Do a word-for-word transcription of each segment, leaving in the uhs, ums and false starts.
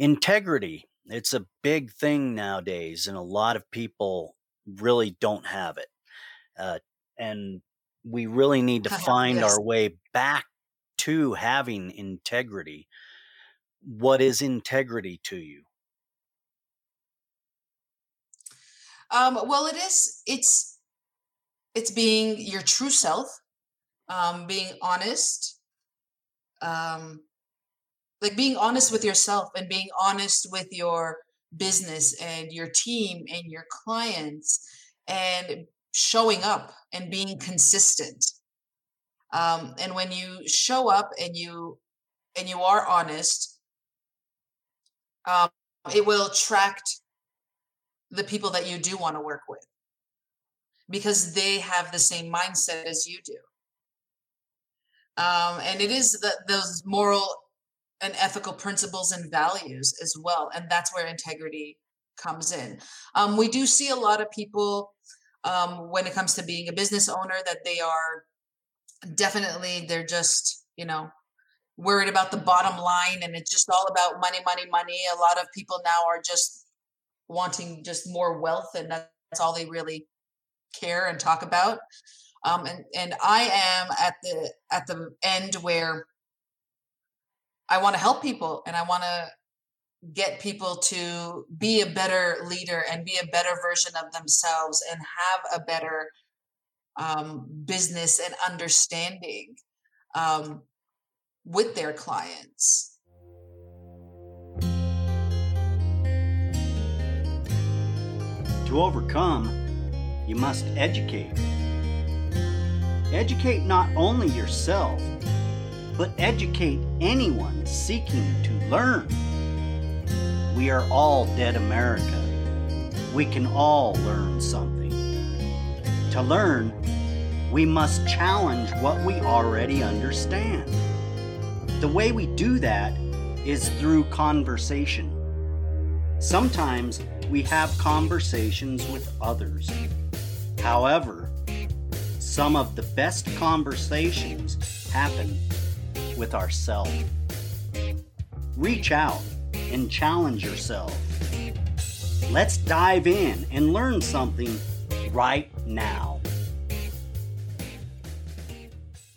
Integrity. It's a big thing nowadays, and a lot of people really don't have it. Uh, and we really need to find yes. our way back to having integrity. What is integrity to you? Um, well, it is, it's, it's being your true self, um, being honest, um, like being honest with yourself and being honest with your business and your team and your clients, and showing up and being consistent. Um, and when you show up and you, and you are honest, um, it will attract the people that you do want to work with, because they have the same mindset as you do. Um, and it is the, those moral and ethical principles and values as well. And that's where integrity comes in. Um, we do see a lot of people um, when it comes to being a business owner, that they are definitely, they're just, you know, worried about the bottom line, and it's just all about money, money, money. A lot of people now are just wanting just more wealth, and that's all they really care and talk about. Um, and, and I am at the, at the end where I want to help people, and I want to get people to be a better leader and be a better version of themselves and have a better um, business and understanding um, with their clients. To overcome, you must educate. Educate not only yourself, but educate anyone seeking to learn. We are all Dead America. We can all learn something. To learn, we must challenge what we already understand. The way we do that is through conversation. Sometimes we have conversations with others. However, some of the best conversations happen with ourselves. Reach out and challenge yourself. Let's dive in and learn something right now.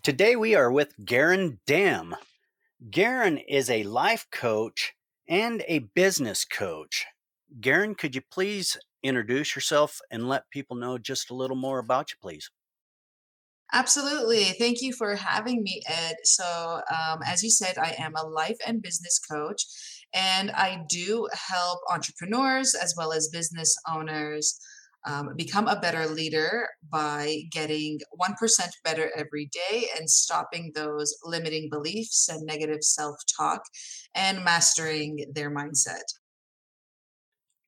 Today we are with Garin Dem. Garin is a life coach and a business coach. Garin, could you please introduce yourself and let people know just a little more about you, please? Absolutely. Thank you for having me, Ed. So, um, as you said, I am a life and business coach, and I do help entrepreneurs as well as business owners um, become a better leader by getting one percent better every day and stopping those limiting beliefs and negative self-talk and mastering their mindset.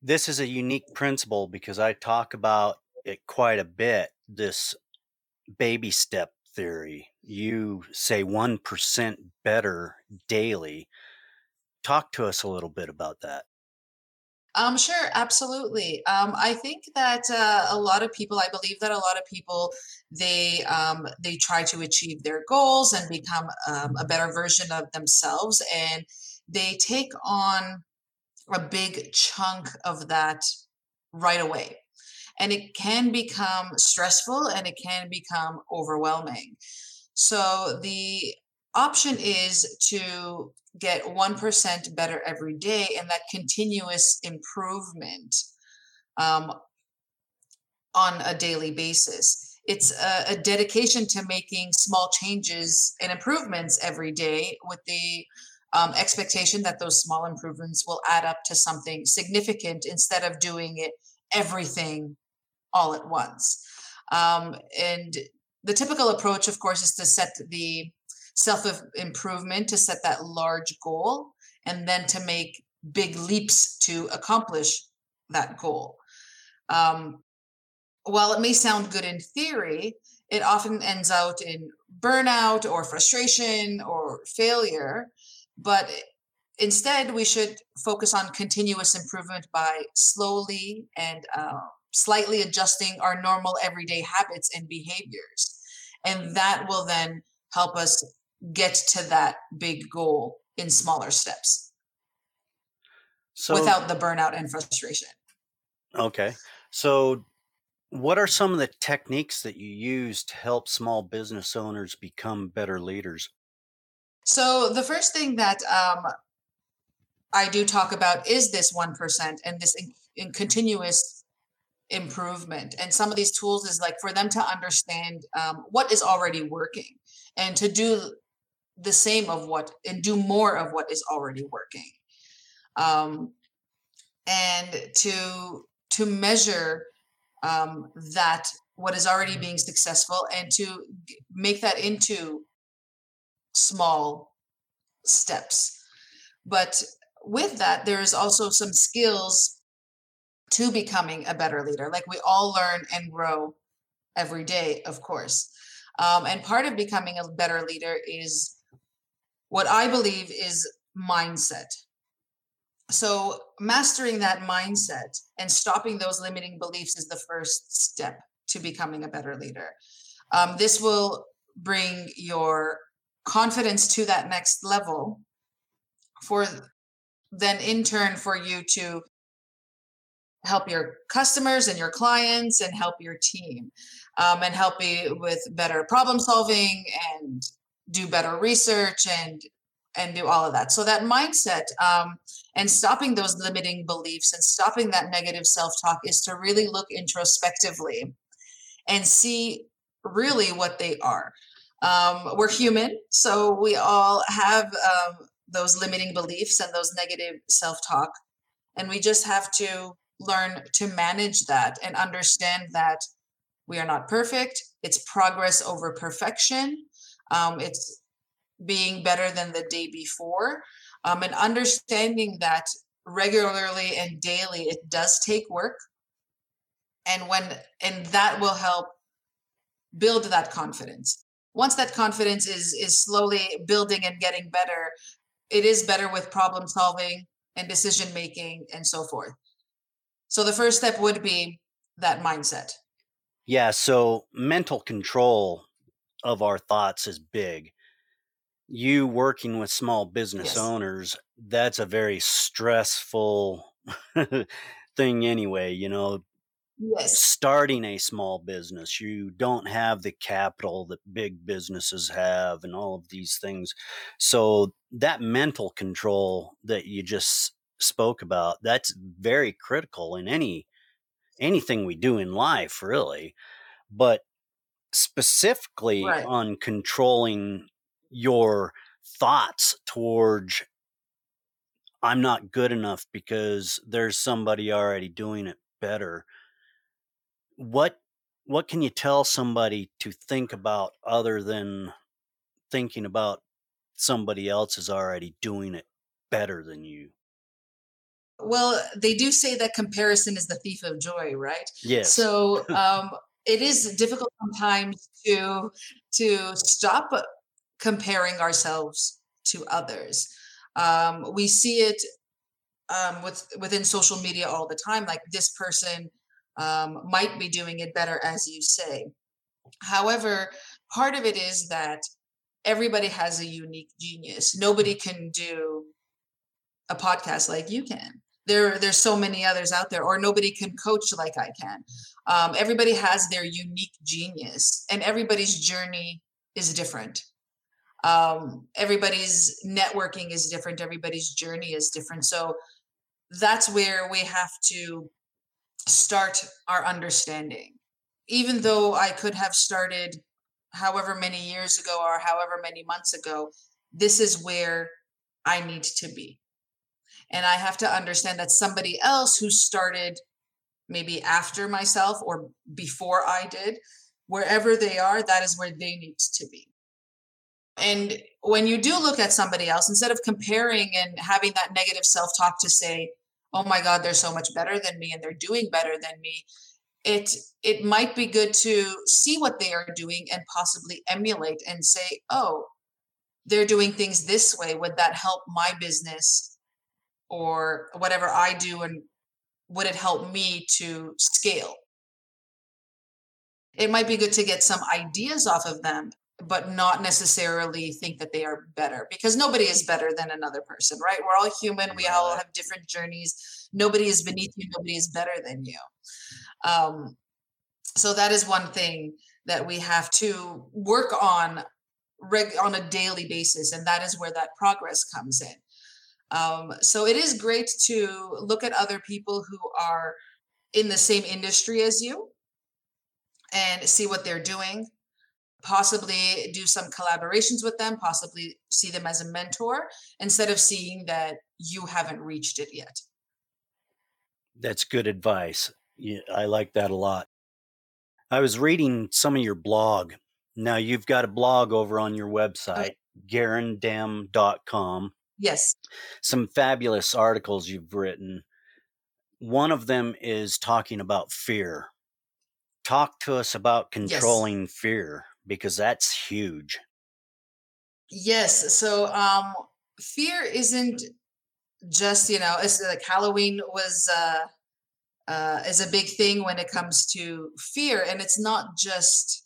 This is a unique principle because I talk about it quite a bit, this baby step theory. You say one percent better daily. Talk to us a little bit about that. Um, sure, absolutely. Um, I think that uh, a lot of people, I believe that a lot of people, they um, they try to achieve their goals and become um, a better version of themselves, and they take on a big chunk of that right away. And it can become stressful and it can become overwhelming. So the option is to get one percent better every day, and that continuous improvement um, on a daily basis. It's a, a dedication to making small changes and improvements every day with the um, expectation that those small improvements will add up to something significant, instead of doing it everything all at once. Um, and the typical approach, of course, is to set the self-improvement, to set that large goal, and then to make big leaps to accomplish that goal. Um, while it may sound good in theory, it often ends out in burnout or frustration or failure, but instead, we should focus on continuous improvement by slowly and uh, slightly adjusting our normal everyday habits and behaviors. And that will then help us get to that big goal in smaller steps. So, without the burnout and frustration. Okay. So what are some of the techniques that you use to help small business owners become better leaders? So the first thing that um, I do talk about is this one percent and this in, in continuous improvement. And some of these tools is like for them to understand um, what is already working and to do the same of what and do more of what is already working. Um, and to, to measure um, that what is already being successful and to make that into small steps. But with that, there is also some skills to becoming a better leader. Like we all learn and grow every day, of course. Um, and part of becoming a better leader is what I believe is mindset. So mastering that mindset and stopping those limiting beliefs is the first step to becoming a better leader. Um, this will bring your confidence to that next level for then in turn for you to help your customers and your clients and help your team um, and help you with better problem solving and do better research and and do all of that. So that mindset um, and stopping those limiting beliefs and stopping that negative self-talk is to really look introspectively and see really what they are. Um, we're human, so we all have um, those limiting beliefs and those negative self-talk, and we just have to learn to manage that and understand that we are not perfect. It's progress over perfection. Um, it's being better than the day before, um, and understanding that regularly and daily, it does take work, and when and that will help build that confidence. Once that confidence is, is slowly building and getting better, it is better with problem solving and decision making and so forth. So the first step would be that mindset. Yeah, so mental control of our thoughts is big. You working with small business yes. owners, that's a very stressful thing anyway, you know. Yes. Starting a small business, you don't have the capital that big businesses have and all of these things. So that mental control that you just spoke about, that's very critical in any anything we do in life, really. But specifically right. on controlling your thoughts towards I'm not good enough because there's somebody already doing it better. What what can you tell somebody to think about other than thinking about somebody else is already doing it better than you? Well, they do say that comparison is the thief of joy, right? Yes. So um, it is difficult sometimes to to stop comparing ourselves to others. Um, we see it um, with within social media all the time, like this person Um, might be doing it better, as you say. However, part of it is that everybody has a unique genius. Nobody can do a podcast like you can. There, there's so many others out there, or nobody can coach like I can. Um, everybody has their unique genius, and everybody's journey is different. Um, everybody's networking is different. Everybody's journey is different. So that's where we have to start our understanding. Even though I could have started however many years ago or however many months ago, this is where I need to be. And I have to understand that somebody else who started maybe after myself or before I did, wherever they are, that is where they need to be. And when you do look at somebody else, instead of comparing and having that negative self-talk to say, oh my God, they're so much better than me and they're doing better than me. It it might be good to see what they are doing and possibly emulate and say, oh, they're doing things this way. Would that help my business or whatever I do? And would it help me to scale? It might be good to get some ideas off of them but not necessarily think that they are better, because nobody is better than another person, right? We're all human. We all have different journeys. Nobody is beneath you. Nobody is better than you. Um, so that is one thing that we have to work on reg- on a daily basis. And that is where that progress comes in. Um, so it is great to look at other people who are in the same industry as you and see what they're doing, possibly do some collaborations with them, possibly see them as a mentor instead of seeing that you haven't reached it yet. That's good advice. Yeah, I like that a lot. I was reading some of your blog. Now you've got a blog over on your website, okay. garin dem dot com. Yes. Some fabulous articles you've written. One of them is talking about fear. Talk to us about controlling yes. fear, because that's huge. Yes. So um, fear isn't just, you know, it's like Halloween was uh, uh, is a big thing when it comes to fear. And it's not just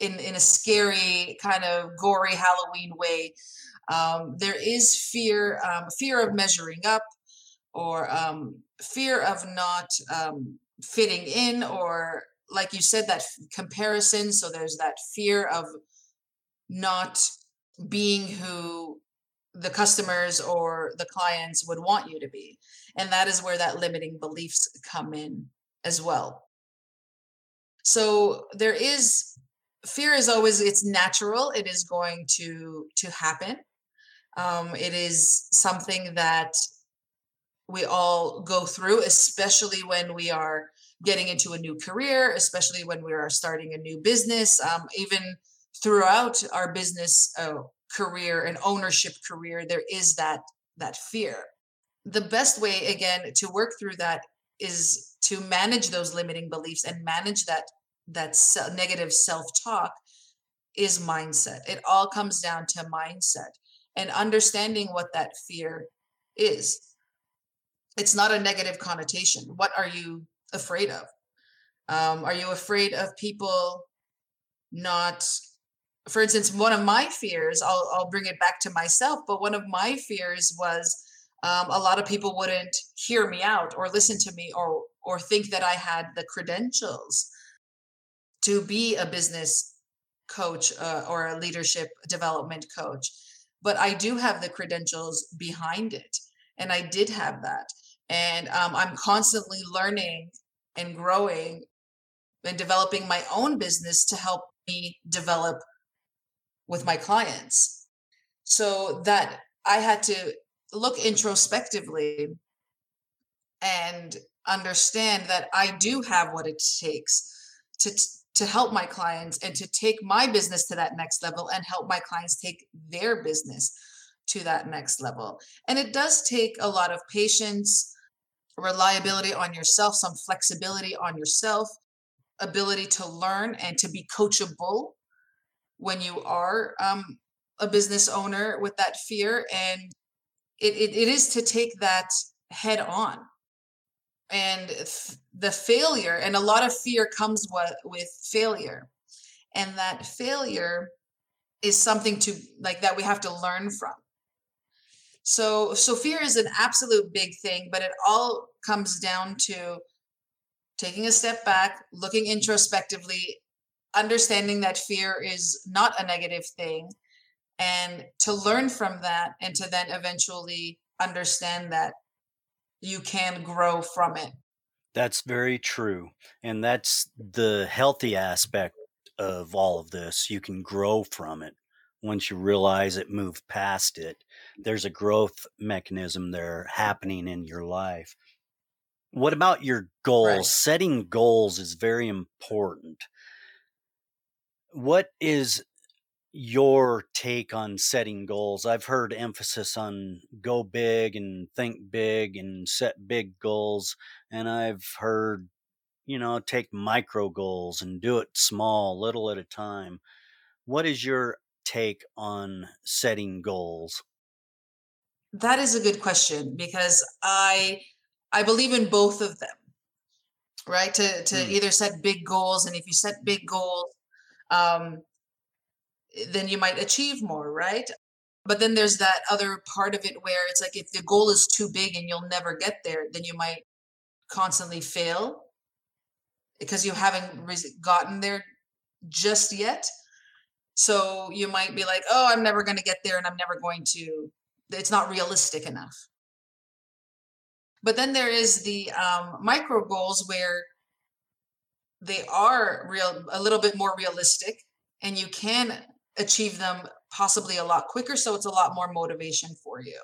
in, in a scary kind of gory Halloween way. Um, there is fear, um, fear of measuring up, or um, fear of not um, fitting in, or like you said, that f- comparison. So there's that fear of not being who the customers or the clients would want you to be. And that is where that limiting beliefs come in as well. So there is, fear is always, it's natural. It is going to, to happen. Um, it is something that we all go through, especially when we are getting into a new career, especially when we are starting a new business, um, even throughout our business uh, career and ownership career, there is that, that fear. The best way, again, to work through that is to manage those limiting beliefs and manage that, that se- negative self-talk is mindset. It all comes down to mindset and understanding what that fear is. It's not a negative connotation. What are you afraid of? Um, are you afraid of people not, for instance, one of my fears, I'll, I'll bring it back to myself, but one of my fears was um, a lot of people wouldn't hear me out or listen to me or or think that I had the credentials to be a business coach uh, or a leadership development coach. But I do have the credentials behind it. And I did have that. And um, I'm constantly learning and growing and developing my own business to help me develop with my clients. So that I had to look introspectively and understand that I do have what it takes to, to help my clients and to take my business to that next level and help my clients take their business to that next level. And it does take a lot of patience, reliability on yourself, some flexibility on yourself, ability to learn and to be coachable when you are um, a business owner with that fear. And it, it, it is to take that head on. And the failure, and a lot of fear comes with, with failure. And that failure is something to like that we have to learn from. So, so fear is an absolute big thing, but it all comes down to taking a step back, looking introspectively, understanding that fear is not a negative thing, and to learn from that and to then eventually understand that you can grow from it. That's very true. And that's the healthy aspect of all of this. You can grow from it. Once you realize it, move past it. There's a growth mechanism there happening in your life. What about your goals? Right. Setting goals is very important. What is your take on setting goals? I've heard emphasis on go big and think big and set big goals. And I've heard, you know, take micro goals and do it small, little at a time. What is your take on setting goals? That is a good question, because I I believe in both of them, right? To to mm. either set big goals, and if you set big goals, um, then you might achieve more, right? But then there's that other part of it where it's like, if the goal is too big and you'll never get there, then you might constantly fail because you haven't gotten there just yet. So you might be like, oh, I'm never going to get there and I'm never going to, it's not realistic enough. But then there is the um, micro goals where they are real, a little bit more realistic, and you can achieve them possibly a lot quicker. So it's a lot more motivation for you.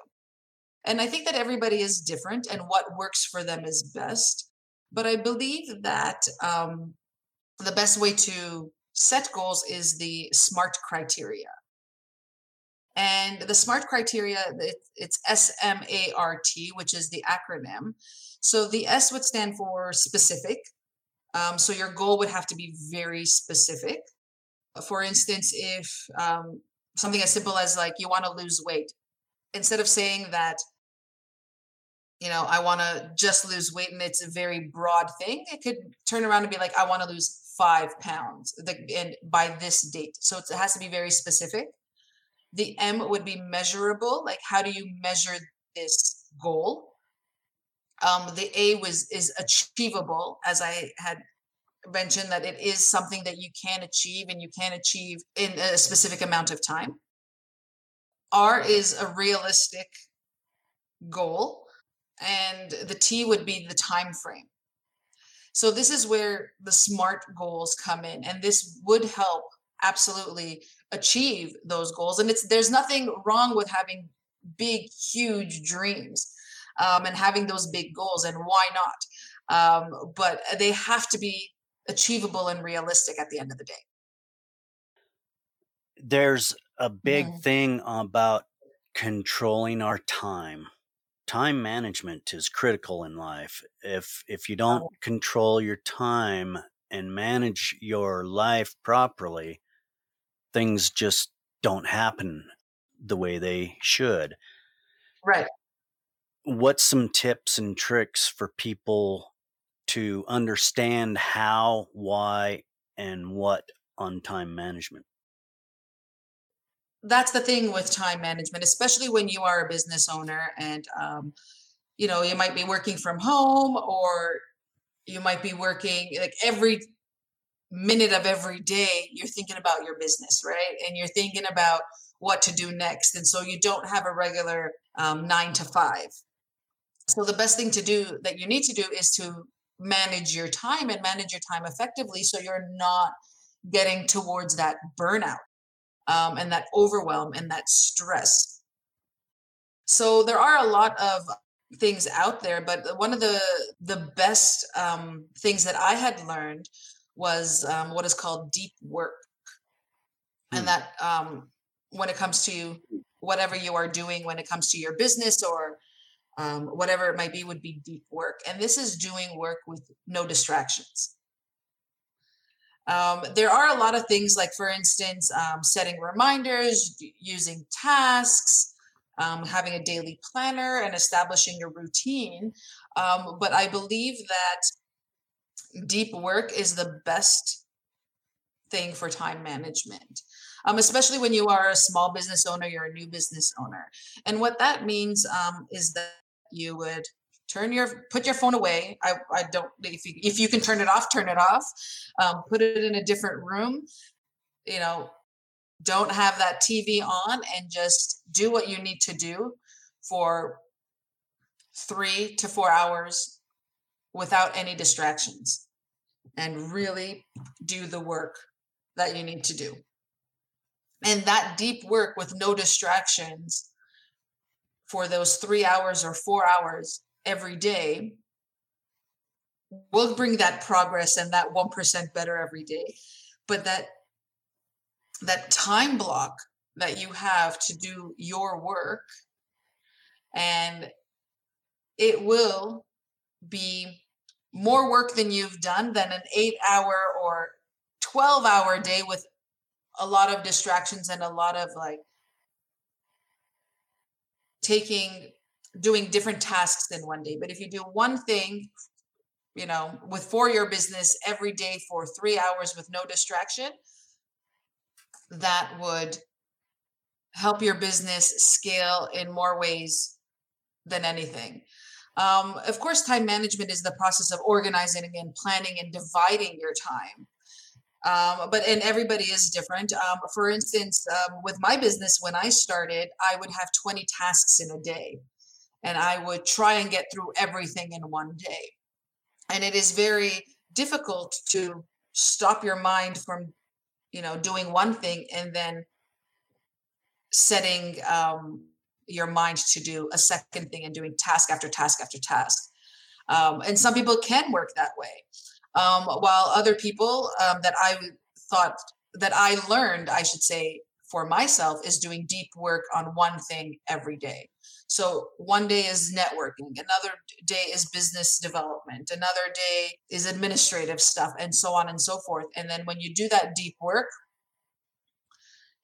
And I think that everybody is different and what works for them is best. But I believe that um, the best way to set goals is the SMART criteria. And the SMART criteria, it's S M A R T, which is the acronym. So the S would stand for specific. Um, so your goal would have to be very specific. For instance, if um, something as simple as like you want to lose weight, instead of saying that, you know, I want to just lose weight and it's a very broad thing, it could turn around and be like, I want to lose five pounds and by this date. So it has to be very specific. The M would be measurable. Like, how do you measure this goal? Um, the A was is achievable, as I had mentioned, that it is something that you can achieve and you can achieve in a specific amount of time. R is a realistic goal, and the T would be the time frame. So this is where the SMART goals come in, and this would help absolutely achieve those goals. And it's there's nothing wrong with having big, huge dreams. Um, and having those big goals, and why not? Um, but they have to be achievable and realistic at the end of the day. There's a big mm-hmm. thing about controlling our time. Time management is critical in life. If if you don't control your time and manage your life properly, things just don't happen the way they should. Right. What's some tips and tricks for people to understand how, why, and what on time management? That's the thing with time management, especially when you are a business owner and, um, you know, you might be working from home or you might be working like every minute of every day, you're thinking about your business, right? And you're thinking about what to do next. And so you don't have a regular um, nine to five. So the best thing to do that you need to do is to manage your time and manage your time effectively so you're not getting towards that burnout um, and that overwhelm and that stress. So there are a lot of things out there, but one of the, the best um, things that I had learned was um, what is called deep work. Mm. And that um, when it comes to whatever you are doing, when it comes to your business or Um, whatever it might be, would be deep work. And this is doing work with no distractions. Um, there are a lot of things like, for instance, um, setting reminders, using tasks, um, having a daily planner and establishing a routine. Um, but I believe that deep work is the best thing for time management. Um, especially when you are a small business owner, you're a new business owner. And what that means um, is that you would turn your, put your phone away. I, I don't, if you, if you can turn it off, turn it off, um, put it in a different room, you know, don't have that T V on and just do what you need to do for three to four hours without any distractions and really do the work that you need to do. And that deep work with no distractions for those three hours or four hours every day will bring that progress and that one percent better every day. But that, that time block that you have to do your work, and it will be more work than you've done than an eight hour or twelve hour day with a lot of distractions and a lot of like taking, doing different tasks in one day. But if you do one thing, you know, with for your business every day for three hours with no distraction, that would help your business scale in more ways than anything. Um, of course, time management is the process of organizing and planning and dividing your time. Um, but and everybody is different. Um, for instance, um, with my business, when I started, I would have twenty tasks in a day, and I would try and get through everything in one day. And it is very difficult to stop your mind from, you know, doing one thing and then setting um, your mind to do a second thing and doing task after task after task. Um, and some people can work that way. Um, while other people um, that I thought that I learned, I should say, for myself is doing deep work on one thing every day. So one day is networking, another day is business development, another day is administrative stuff, and so on and so forth. And then when you do that deep work,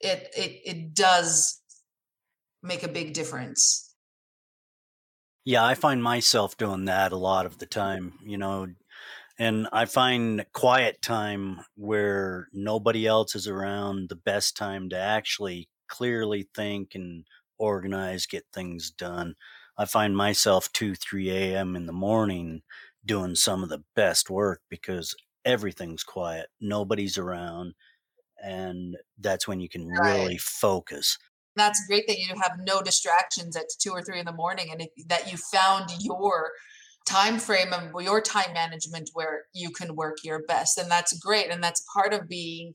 it it it does make a big difference. Yeah, I find myself doing that a lot of the time, you know. And I find quiet time where nobody else is around the best time to actually clearly think and organize, get things done. I find myself two, three a.m. in the morning doing some of the best work because everything's quiet. Nobody's around. And that's when you can right. really focus. That's great that you have no distractions at two or three in the morning, and if, that you found your time frame of your time management where you can work your best. And that's great. And that's part of being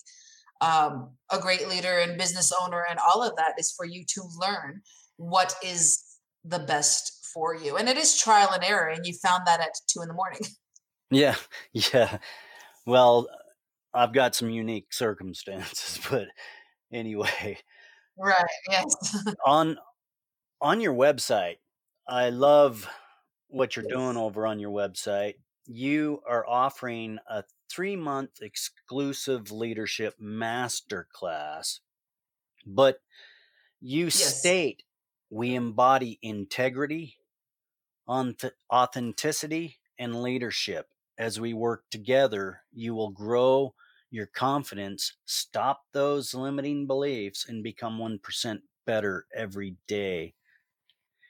um, a great leader and business owner, and all of that is for you to learn what is the best for you. And it is trial and error. And you found that at two in the morning. Yeah. Yeah. Well, I've got some unique circumstances, but anyway. Right. Yes. on, on your website, I love what you're doing over on your website. You are offering a three-month exclusive leadership masterclass, but you yes. state we embody integrity, authenticity, and leadership. As we work together, you will grow your confidence, stop those limiting beliefs, and become one percent better every day.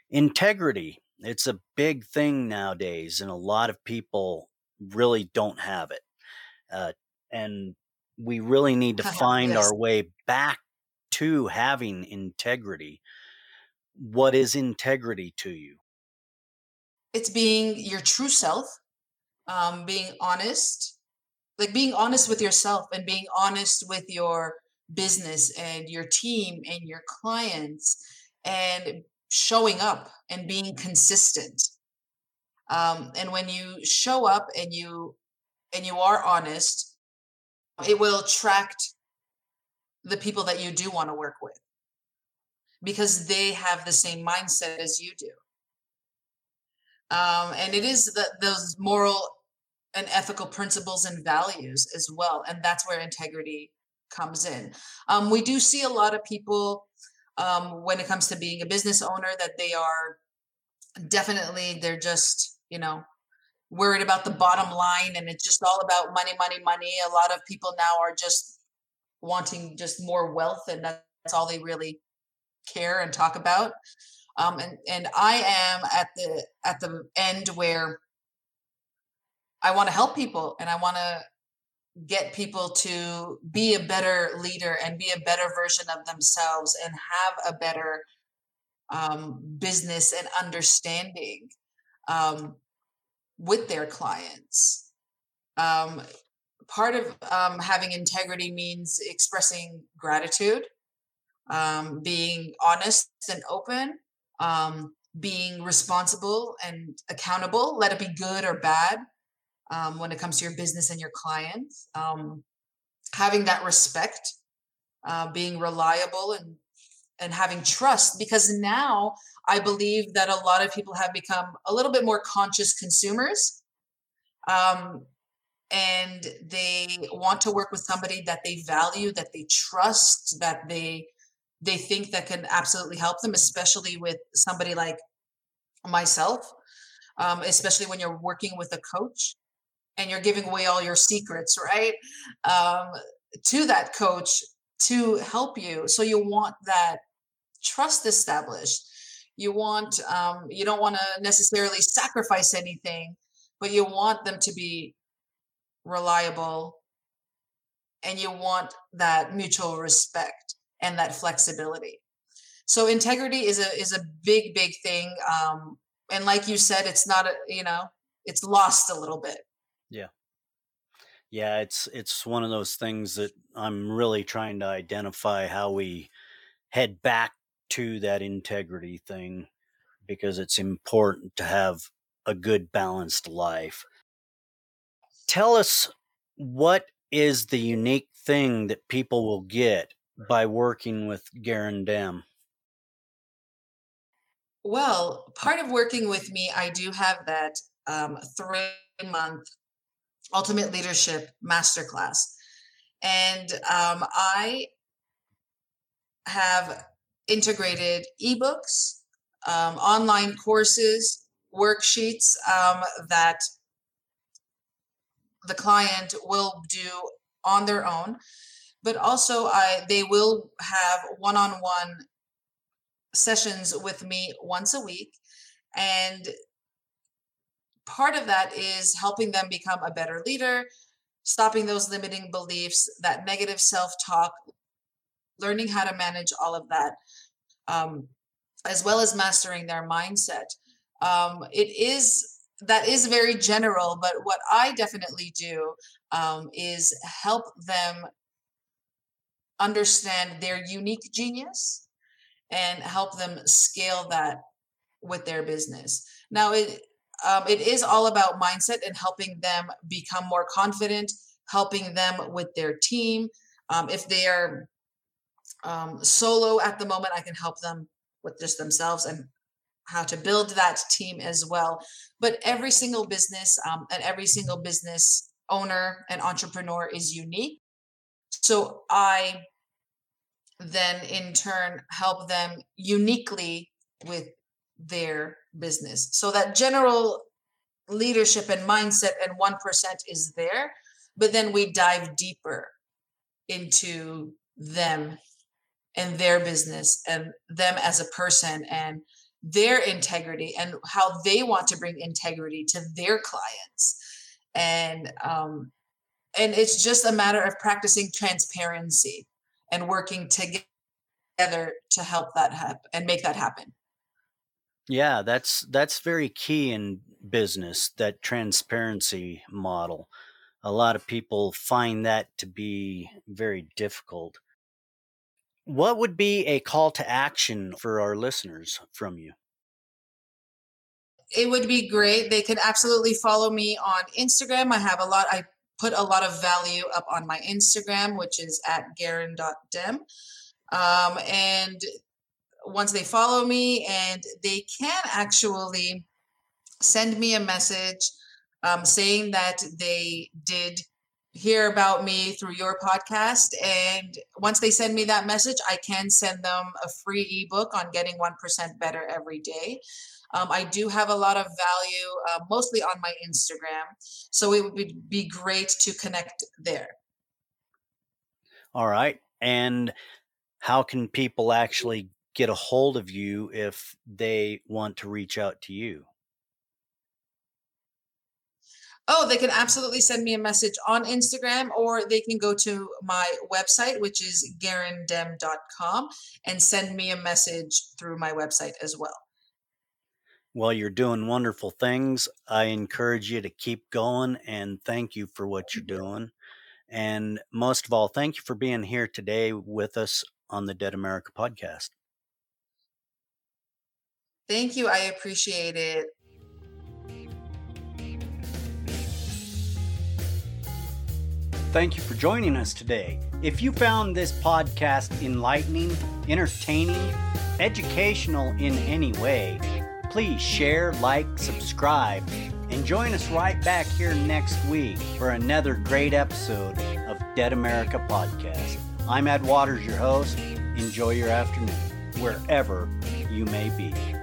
Integrity. It's a big thing nowadays, and a lot of people really don't have it. Uh, and we really need to find yes. our way back to having integrity. What is integrity to you? It's being your true self, um, being honest, like being honest with yourself and being honest with your business and your team and your clients, and showing up and being consistent. Um, and when you show up and you and you are honest, it will attract the people that you do want to work with, because they have the same mindset as you do. Um, and it is the, those moral and ethical principles and values as well. And that's where integrity comes in. Um, we do see a lot of people Um, when it comes to being a business owner, that they are definitely, they're just, you know, worried about the bottom line, and it's just all about money, money, money. A lot of people now are just wanting just more wealth, and that's all they really care and talk about. Um, and, and I am at the, at the end where I want to help people, and I want to get people to be a better leader and be a better version of themselves and have a better um, business and understanding um, with their clients. Um, part of um, having integrity means expressing gratitude, um, being honest and open, um, being responsible and accountable, let it be good or bad. Um, when it comes to your business and your clients, um, having that respect, uh, being reliable, and and having trust, because now I believe that a lot of people have become a little bit more conscious consumers, um, and they want to work with somebody that they value, that they trust, that they they think that can absolutely help them, especially with somebody like myself, um, especially when you're working with a coach. And you're giving away all your secrets, right? Um, to that coach, to help you. So you want that trust established. You want, um, you don't want to necessarily sacrifice anything, but you want them to be reliable, and you want that mutual respect and that flexibility. So integrity is a, is a big, big thing. Um, and like you said, it's not, a, you know, it's lost a little bit. Yeah. Yeah. It's, it's one of those things that I'm really trying to identify how we head back to that integrity thing, because it's important to have a good balanced life. Tell us, what is the unique thing that people will get by working with Garin Dem? Well, part of working with me, I do have that um, three-month Ultimate Leadership Masterclass. And um, I have integrated ebooks, um, online courses, worksheets um, that the client will do on their own. But also I, they will have one-on-one sessions with me once a week. And part of that is helping them become a better leader, stopping those limiting beliefs, that negative self-talk, learning how to manage all of that, um, as well as mastering their mindset. Um, it is that is very general, but what I definitely do um, is help them understand their unique genius and help them scale that with their business. Now, it um, it is all about mindset and helping them become more confident, helping them with their team. Um, if they are um, solo at the moment, I can help them with just themselves and how to build that team as well. But every single business um, and every single business owner and entrepreneur is unique. So I then in turn help them uniquely with their business. So that general leadership and mindset and one percent is there, but then we dive deeper into them and their business and them as a person and their integrity and how they want to bring integrity to their clients. And, um, and it's just a matter of practicing transparency and working together to help that happen and make that happen. Yeah, that's, that's very key in business, that transparency model. A lot of people find that to be very difficult. What would be a call to action for our listeners from you? It would be great. They could absolutely follow me on Instagram. I have a lot. I put a lot of value up on my Instagram, which is at garin dot dem. Um, and once they follow me, and they can actually send me a message um, saying that they did hear about me through your podcast. And once they send me that message, I can send them a free ebook on getting one percent better every day. Um, I do have a lot of value, uh, mostly on my Instagram. So it would be great to connect there. All right. And how can people actually get a hold of you if they want to reach out to you? Oh, they can absolutely send me a message on Instagram, or they can go to my website, which is garin dem dot com, and send me a message through my website as well. Well, you're doing wonderful things. I encourage you to keep going, and thank you for what you're doing. And most of all, thank you for being here today with us on the Dead America podcast. Thank you. I appreciate it. Thank you for joining us today. If you found this podcast enlightening, entertaining, educational in any way, please share, like, subscribe, and join us right back here next week for another great episode of Dead America Podcast. I'm Ed Waters, your host. Enjoy your afternoon, wherever you may be.